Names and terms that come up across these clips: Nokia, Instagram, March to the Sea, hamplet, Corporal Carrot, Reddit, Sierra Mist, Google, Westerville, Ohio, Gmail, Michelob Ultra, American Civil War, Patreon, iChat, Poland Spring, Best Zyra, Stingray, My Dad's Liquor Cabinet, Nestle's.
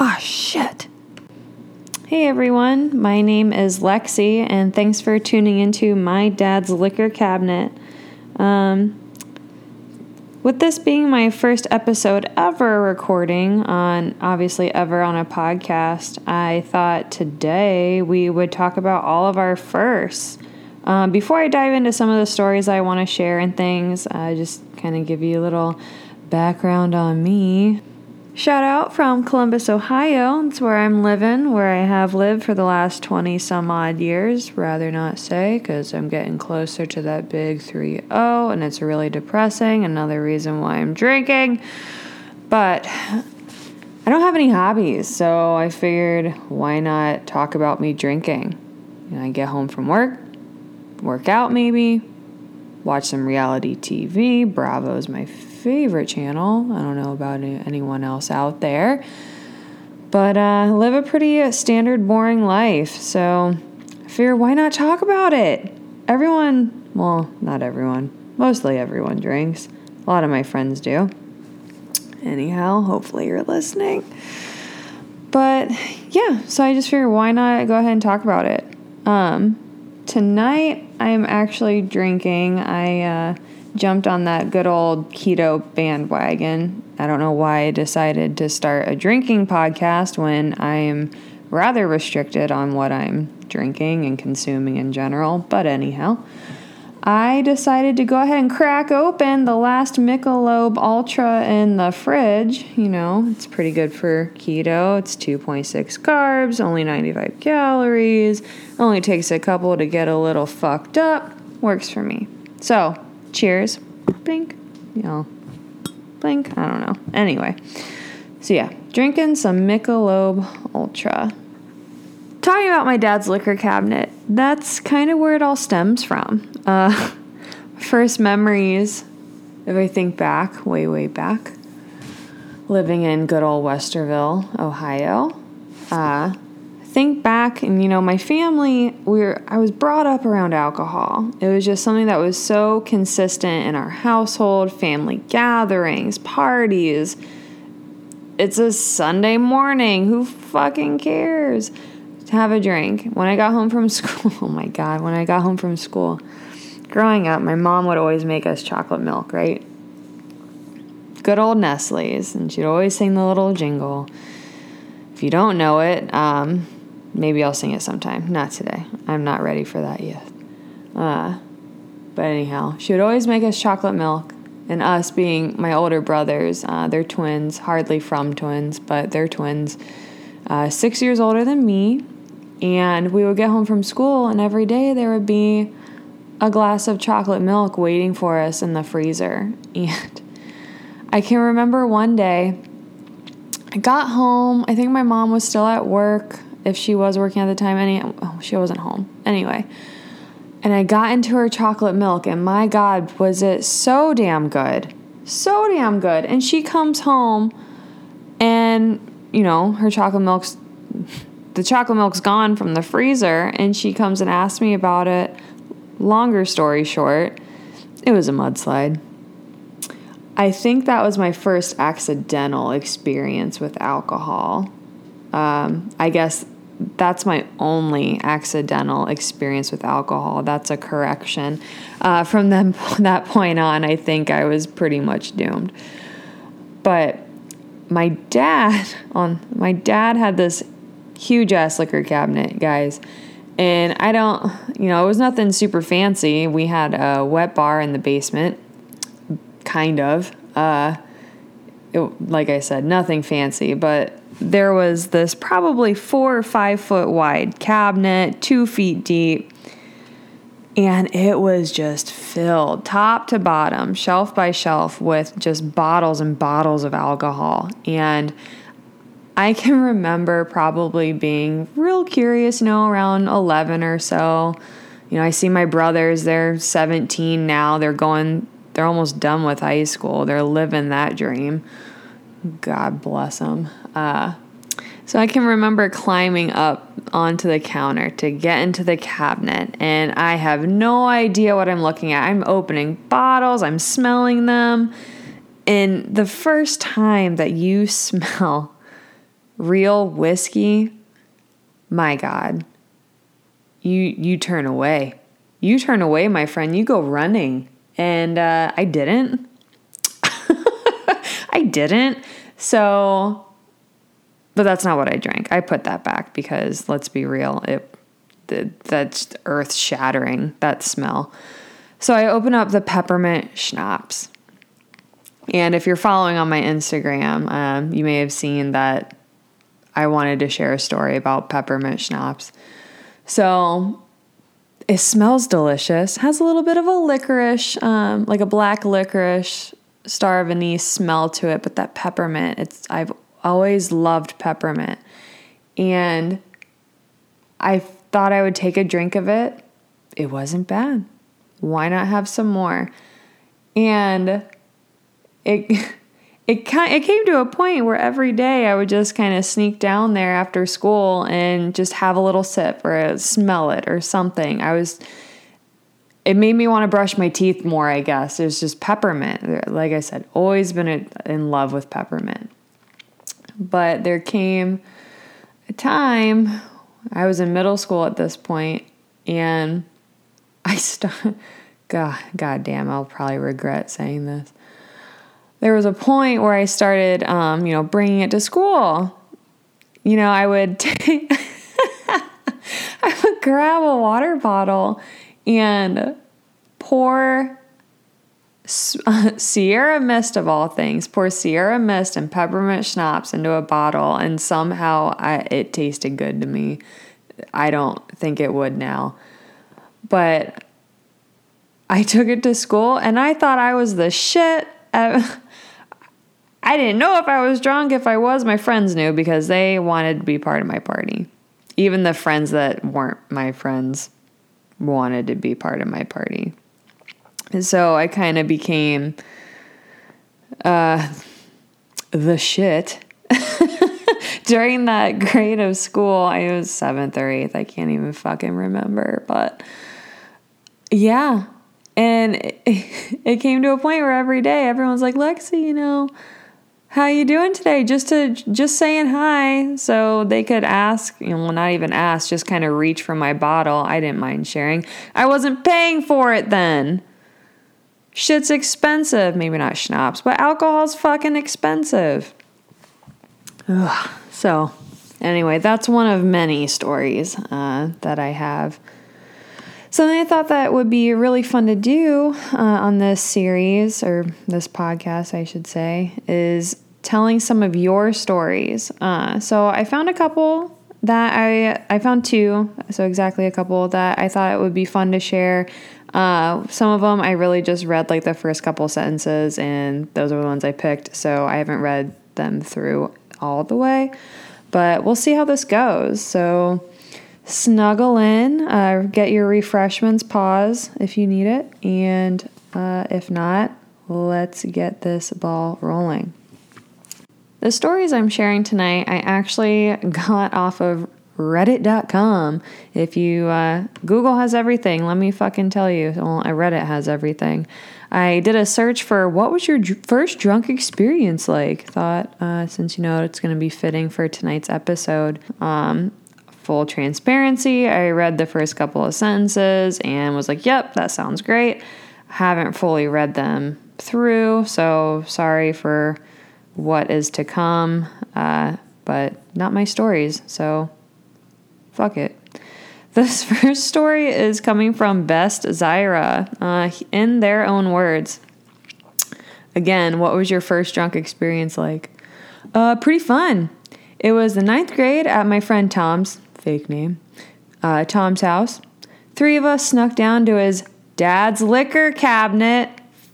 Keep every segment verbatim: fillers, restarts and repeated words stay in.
Ah, oh, shit. Hey everyone, my name is Lexi, and thanks for tuning into My Dad's Liquor Cabinet. Um, with this being my first episode ever recording on, obviously ever on a podcast, I thought today we would talk about all of our firsts. Um, before I dive into some of the stories I want to share and things, I just kind of give you a little background on me. Shout out from Columbus, Ohio. That's where I'm living, where I have lived for the last twenty some odd years. Rather not say, because I'm getting closer to that big three oh, and it's really depressing. Another reason why I'm drinking. But I don't have any hobbies, so I figured why not talk about me drinking? You know, I get home from work, work out maybe, watch some reality T V. Bravo is my favorite channel. I don't know about anyone else out there, but uh, live a pretty standard, boring life. So I figure, why not talk about it? Everyone, well, not everyone, mostly everyone drinks. A lot of my friends do. Anyhow, hopefully you're listening. But yeah, so I just figured, why not go ahead and talk about it? Um, tonight I am actually drinking. I, uh, jumped on that good old keto bandwagon. I don't know why I decided to start a drinking podcast when I'm rather restricted on what I'm drinking and consuming in general. But anyhow, I decided to go ahead and crack open the last Michelob Ultra in the fridge. You know, it's pretty good for keto. It's two point six carbs, only ninety-five calories. Only takes a couple to get a little fucked up. Works for me. So, cheers. Blink. You know, blink. I don't know. Anyway. So yeah, drinking some Michelob Ultra. Talking about my dad's liquor cabinet, that's kind of where it all stems from. Uh, first memories, if I think back, way, way back, living in good old Westerville, Ohio. Uh, think back and, you know, my family, we were, I was brought up around alcohol. It was just something that was so consistent in our household, family gatherings, parties. It's a Sunday morning. Who fucking cares? To have a drink. When I got home from school, oh my God, when I got home from school, growing up, my mom would always make us chocolate milk, right? Good old Nestle's. And she'd always sing the little jingle. If you don't know it, um, maybe I'll sing it sometime. Not today. I'm not ready for that yet. Uh, but anyhow, she would always make us chocolate milk. And us being my older brothers, uh, they're twins, hardly from twins, but they're twins, uh, six years older than me. And we would get home from school, and every day there would be a glass of chocolate milk waiting for us in the freezer. And I can remember one day, I got home. I think my mom was still at work. If she was working at the time, any oh, she wasn't home. Anyway, and I got into her chocolate milk, and my God, was it so damn good. So damn good. And she comes home, and, you know, her chocolate milk's, the chocolate milk's gone from the freezer, and she comes and asks me about it. Longer story short, it was a mudslide. I think that was my first accidental experience with alcohol. Um, I guess that's my only accidental experience with alcohol. That's a correction. Uh, from then, that point on, I think I was pretty much doomed. But my dad, on my dad had this huge-ass liquor cabinet, guys. And I don't, you know, it was nothing super fancy. We had a wet bar in the basement, kind of. Uh, it, like I said, nothing fancy, but there was this probably four or five foot wide cabinet, two feet deep, and it was just filled top to bottom, shelf by shelf, with just bottles and bottles of alcohol. And I can remember probably being real curious, you know, around eleven or so. You know, I see my brothers, they're seventeen now, they're going, they're almost done with high school. They're living that dream. God bless them. Uh, so I can remember climbing up onto the counter to get into the cabinet, and I have no idea what I'm looking at. I'm opening bottles. I'm smelling them. And the first time that you smell real whiskey, my God, you you turn away. You turn away, my friend. You go running. And uh, I didn't. I didn't. So, but that's not what I drank. I put that back because, let's be real, it that's earth-shattering, that smell. So I open up the peppermint schnapps. And if you're following on my Instagram, um, you may have seen that I wanted to share a story about peppermint schnapps. So it smells delicious. Has a little bit of a licorice, um, like a black licorice, star of anise smell to it. But that peppermint, it's I've always loved peppermint. And I thought I would take a drink of it. It wasn't bad. Why not have some more? And It it it came to a point where every day I would just kind of sneak down there after school and just have a little sip or smell it or something. I was it made me want to brush my teeth more, I guess. It was just peppermint. Like I said, always been in love with peppermint. But there came a time, I was in middle school at this point, and I started, God, God damn, I'll probably regret saying this. There was a point where I started, um, you know, bringing it to school. You know, I would take, I would grab a water bottle and pour uh, Sierra Mist of all things, pour Sierra Mist and peppermint schnapps into a bottle, and somehow I, it tasted good to me. I don't think it would now, but I took it to school and I thought I was the shit. I, I didn't know if I was drunk. If I was, my friends knew because they wanted to be part of my party. Even the friends that weren't my friends wanted to be part of my party. And so I kind of became uh, the shit. During that grade of school, I was seventh or eighth. I can't even fucking remember. But yeah. And it, it came to a point where every day everyone's like, Lexi, you know, how you doing today? Just to just saying hi. So they could ask, you know, well, not even ask, just kind of reach for my bottle. I didn't mind sharing. I wasn't paying for it then. Shit's expensive. Maybe not schnapps, but alcohol's fucking expensive. Ugh. So anyway, that's one of many stories uh, that I have. So then I thought that would be really fun to do uh, on this series, or this podcast, I should say, is telling some of your stories. Uh, so I found a couple that I, I found two, so exactly a couple that I thought it would be fun to share. Uh, some of them I really just read like the first couple sentences, and those are the ones I picked. So I haven't read them through all the way, but we'll see how this goes. So snuggle in, uh, get your refreshments, pause if you need it, and uh, if not, let's get this ball rolling. The stories I'm sharing tonight, I actually got off of reddit dot com. If you, uh, Google has everything, let me fucking tell you. Well, Reddit has everything. I did a search for what was your dr- first drunk experience like? Thought, uh, since you know it's going to be fitting for tonight's episode, um, full transparency, I read the first couple of sentences and was like, yep, that sounds great. Haven't fully read them through, so sorry for what is to come, uh, but not my stories, so fuck it. This first story is coming from Best Zyra, uh, in their own words. Again, what was your first drunk experience like? Uh, pretty fun. It was the ninth grade at my friend Tom's, fake name, uh, Tom's house. Three of us snuck down to his dad's liquor cabinet.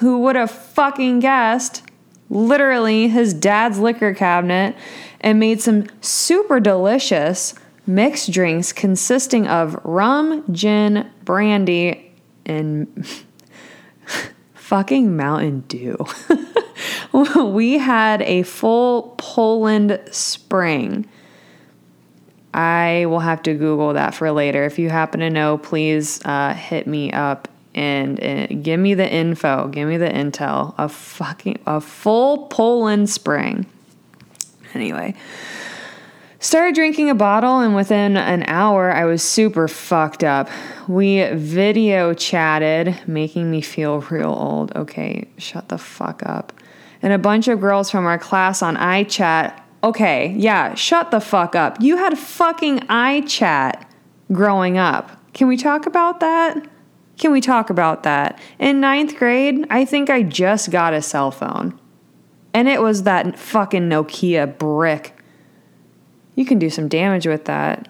Who would have fucking guessed? Literally his dad's liquor cabinet, and made some super delicious mixed drinks consisting of rum, gin, brandy, and fucking Mountain Dew. We had a full Poland Spring. I will have to Google that for later. If you happen to know, please uh, hit me up and, and give me the info. Give me the intel. A fucking a full Poland Spring. Anyway, Started drinking a bottle, and within an hour, I was super fucked up. We video chatted, making me feel real old. Okay, shut the fuck up. And a bunch of girls from our class on iChat. Okay, yeah, shut the fuck up. You had fucking iChat growing up. Can we talk about that? Can we talk about that? In ninth grade, I think I just got a cell phone. And it was that fucking Nokia brick. You can do some damage with that,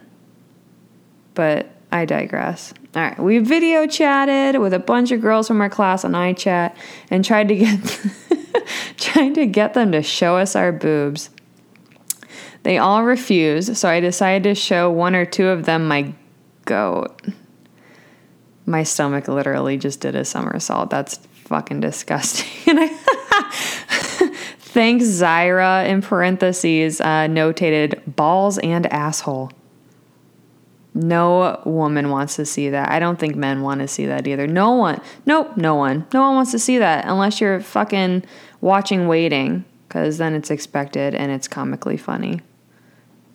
but I digress. All right, we video chatted with a bunch of girls from our class on iChat and tried to get trying to get them to show us our boobs. They all refused, so I decided to show one or two of them my goat. My stomach literally just did a somersault. That's fucking disgusting. And I thanks, Zyra, in parentheses, uh, notated balls and asshole. No woman wants to see that. I don't think men want to see that either. No one. Nope, no one. No one wants to see that unless you're fucking watching Waiting, because then it's expected and it's comically funny.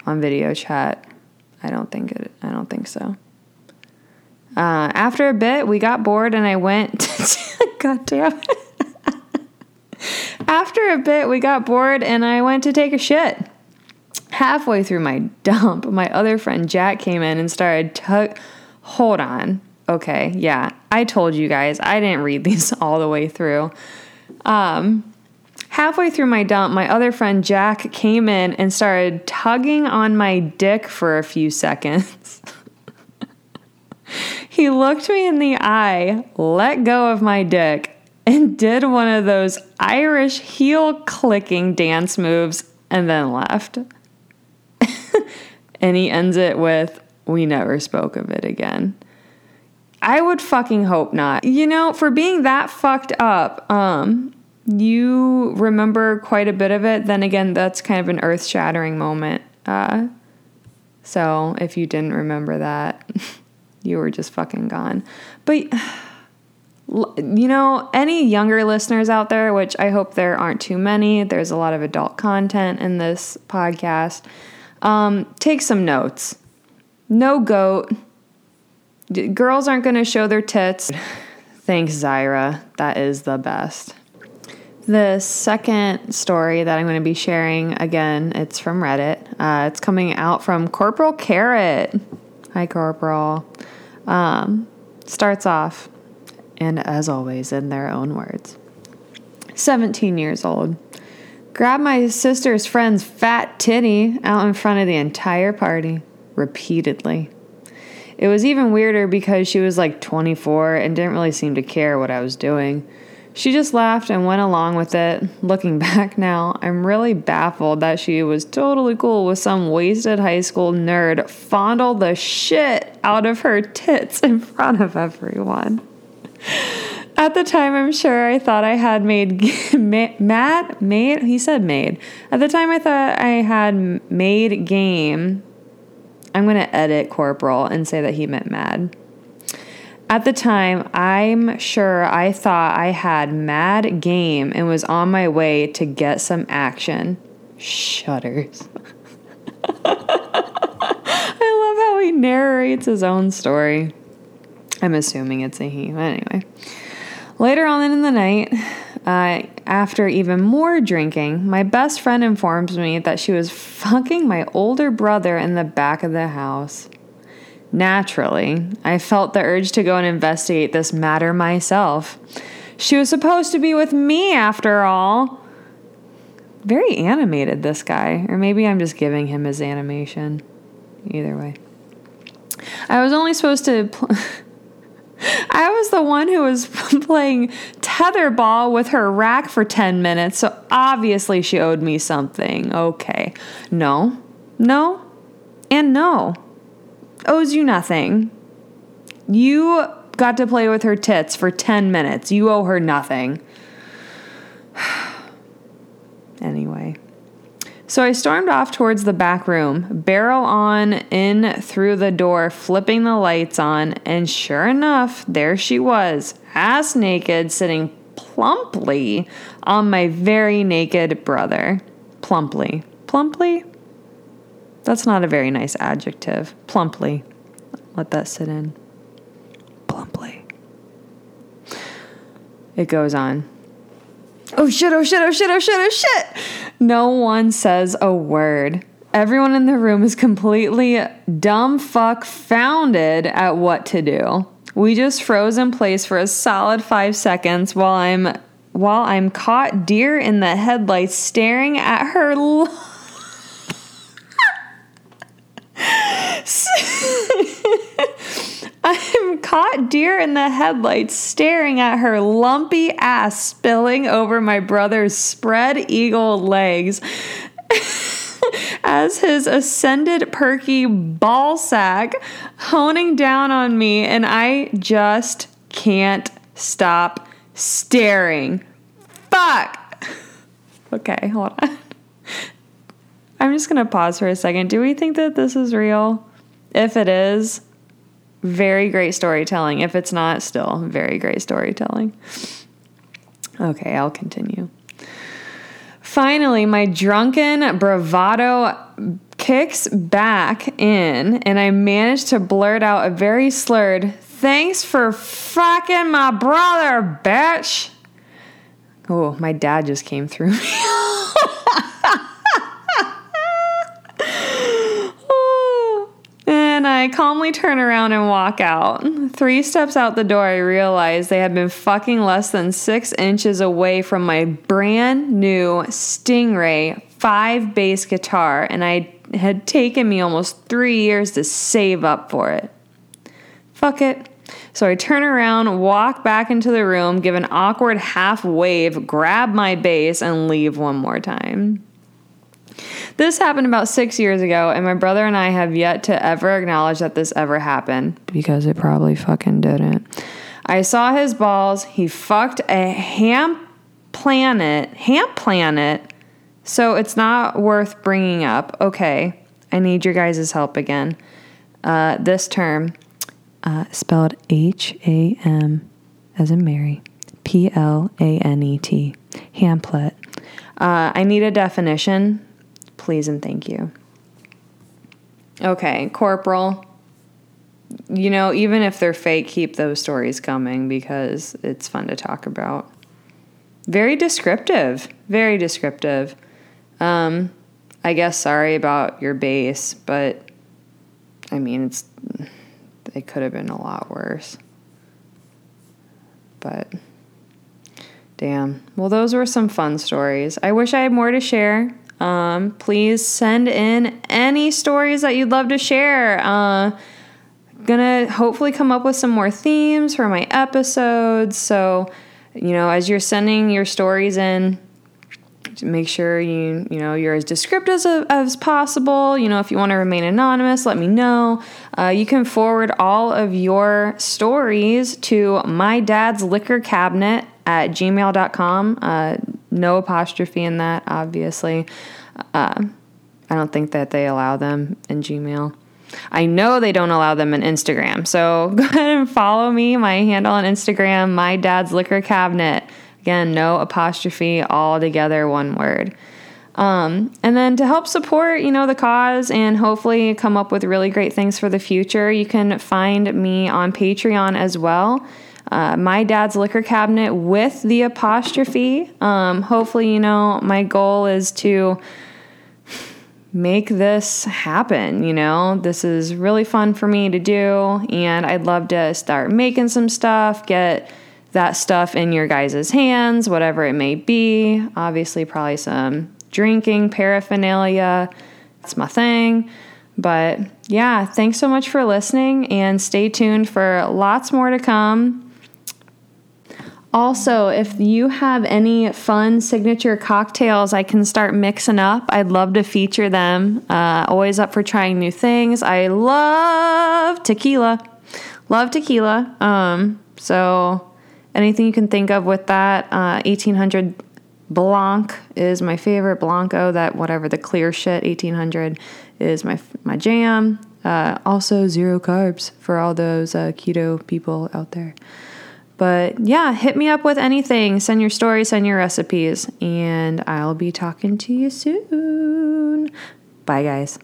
On video chat, I don't think it. I don't think so. Uh, after a bit, we got bored and I went... to, God damn it. After a bit, we got bored, and I went to take a shit. Halfway through my dump, my other friend Jack came in and started tug... Hold on. Okay, yeah. I told you guys. I didn't read these all the way through. Um, halfway through my dump, my other friend Jack came in and started tugging on my dick for a few seconds. He looked me in the eye, let go of my dick, and did one of those Irish heel-clicking dance moves, and then left. And he ends it with, "We never spoke of it again." I would fucking hope not. You know, for being that fucked up, um, you remember quite a bit of it. Then again, that's kind of an earth-shattering moment. Uh, so if you didn't remember that, you were just fucking gone. But... you know, any younger listeners out there, which I hope there aren't too many, there's a lot of adult content in this podcast, um, take some notes. No goat. D- girls aren't going to show their tits. Thanks, Zyra. That is the best. The second story that I'm going to be sharing, again, it's from Reddit. Uh, it's coming out from Corporal Carrot. Hi, Corporal. Um, starts off, and as always, in their own words. seventeen years old. Grabbed my sister's friend's fat titty out in front of the entire party. Repeatedly. It was even weirder because she was like twenty-four and didn't really seem to care what I was doing. She just laughed and went along with it. Looking back now, I'm really baffled that she was totally cool with some wasted high school nerd fondle the shit out of her tits in front of everyone. At the time, I'm sure I thought I had made Matt made he said made at the time I thought I had made game. I'm going to edit Corporal and say that he meant mad. At the time, I'm sure I thought I had mad game and was on my way to get some action. Shudders. I love how he narrates his own story. I'm assuming it's a he, but anyway. Later on in the night, uh, after even more drinking, my best friend informs me that she was fucking my older brother in the back of the house. Naturally, I felt the urge to go and investigate this matter myself. She was supposed to be with me, after all. Very animated, this guy. Or maybe I'm just giving him his animation. Either way. I was only supposed to... Pl- I was the one who was playing tetherball with her rack for ten minutes, so obviously she owed me something. Okay. No. No. And no. Owes you nothing. You got to play with her tits for ten minutes. You owe her nothing. Anyway. So I stormed off towards the back room, barrel on in through the door, flipping the lights on, and sure enough, there she was, ass naked, sitting plumply on my very naked brother. Plumply. Plumply? That's not a very nice adjective. Plumply. Let that sit in. Plumply. It goes on. Oh shit, oh shit, oh shit, oh shit, oh shit! No one says a word. Everyone in the room is completely dumb fuck founded at what to do. We just froze in place for a solid five seconds while I'm while I'm caught deer in the headlights staring at her l- I'm caught deer in the headlights staring at her lumpy ass spilling over my brother's spread eagle legs as his ascended perky ball sack honing down on me, and I just can't stop staring. Fuck! Okay, hold on. I'm just going to pause for a second. Do we think that this is real? If it is, very great storytelling. If it's not, still very great storytelling. Okay, I'll continue. Finally, my drunken bravado kicks back in, and I manage to blurt out a very slurred, "Thanks for fucking my brother, bitch." Oh, my dad just came through me. And I calmly turn around and walk out. Three steps out the door, I realize they had been fucking less than six inches away from my brand new Stingray five bass guitar, and I had taken me almost three years to save up for it. Fuck it. So I turn around, walk back into the room, give an awkward half wave, grab my bass, and leave one more time. This happened about six years ago, and my brother and I have yet to ever acknowledge that this ever happened, because it probably fucking didn't. I saw his balls. He fucked a ham planet. Ham planet? So it's not worth bringing up. Okay, I need your guys' help again. Uh, this term, uh, spelled H A M, as in Mary, P L A N E T, hamplet. Uh, I need a definition. Please and thank you. Okay, Corporal, you know, even if they're fake, keep those stories coming because it's fun to talk about. Very descriptive. Very descriptive. Um, I guess sorry about your base, but, I mean, it's it could have been a lot worse. But, damn. Well, those were some fun stories. I wish I had more to share. Um, please send in any stories that you'd love to share. Uh, gonna hopefully come up with some more themes for my episodes. So, you know, as you're sending your stories in, make sure you, you know, you're as descriptive as, as possible. You know, if you want to remain anonymous, let me know. Uh, you can forward all of your stories to my dad's liquor cabinet at gmail dot com. Uh, No apostrophe in that, obviously. Uh, I don't think that they allow them in Gmail. I know they don't allow them in Instagram. So go ahead and follow me. My handle on Instagram, My Dad's Liquor Cabinet. Again, no apostrophe, all together, one word. Um, and then to help support, you know, the cause and hopefully come up with really great things for the future, you can find me on Patreon as well. Uh, my dad's liquor cabinet with the apostrophe. Um, hopefully, you know, my goal is to make this happen. You know, this is really fun for me to do, and I'd love to start making some stuff, get that stuff in your guys' hands, whatever it may be. Obviously, probably some drinking paraphernalia. That's my thing. But yeah, thanks so much for listening, and stay tuned for lots more to come. Also, if you have any fun signature cocktails I can start mixing up, I'd love to feature them. Uh, always up for trying new things. I love tequila. Love tequila. Um, so anything you can think of with that. Uh, eighteen hundred Blanc is my favorite. Blanco, that whatever, the clear shit. eighteen hundred is my my jam. Uh, also, zero carbs for all those uh, keto people out there. But yeah, hit me up with anything. Send your stories, send your recipes, and I'll be talking to you soon. Bye, guys.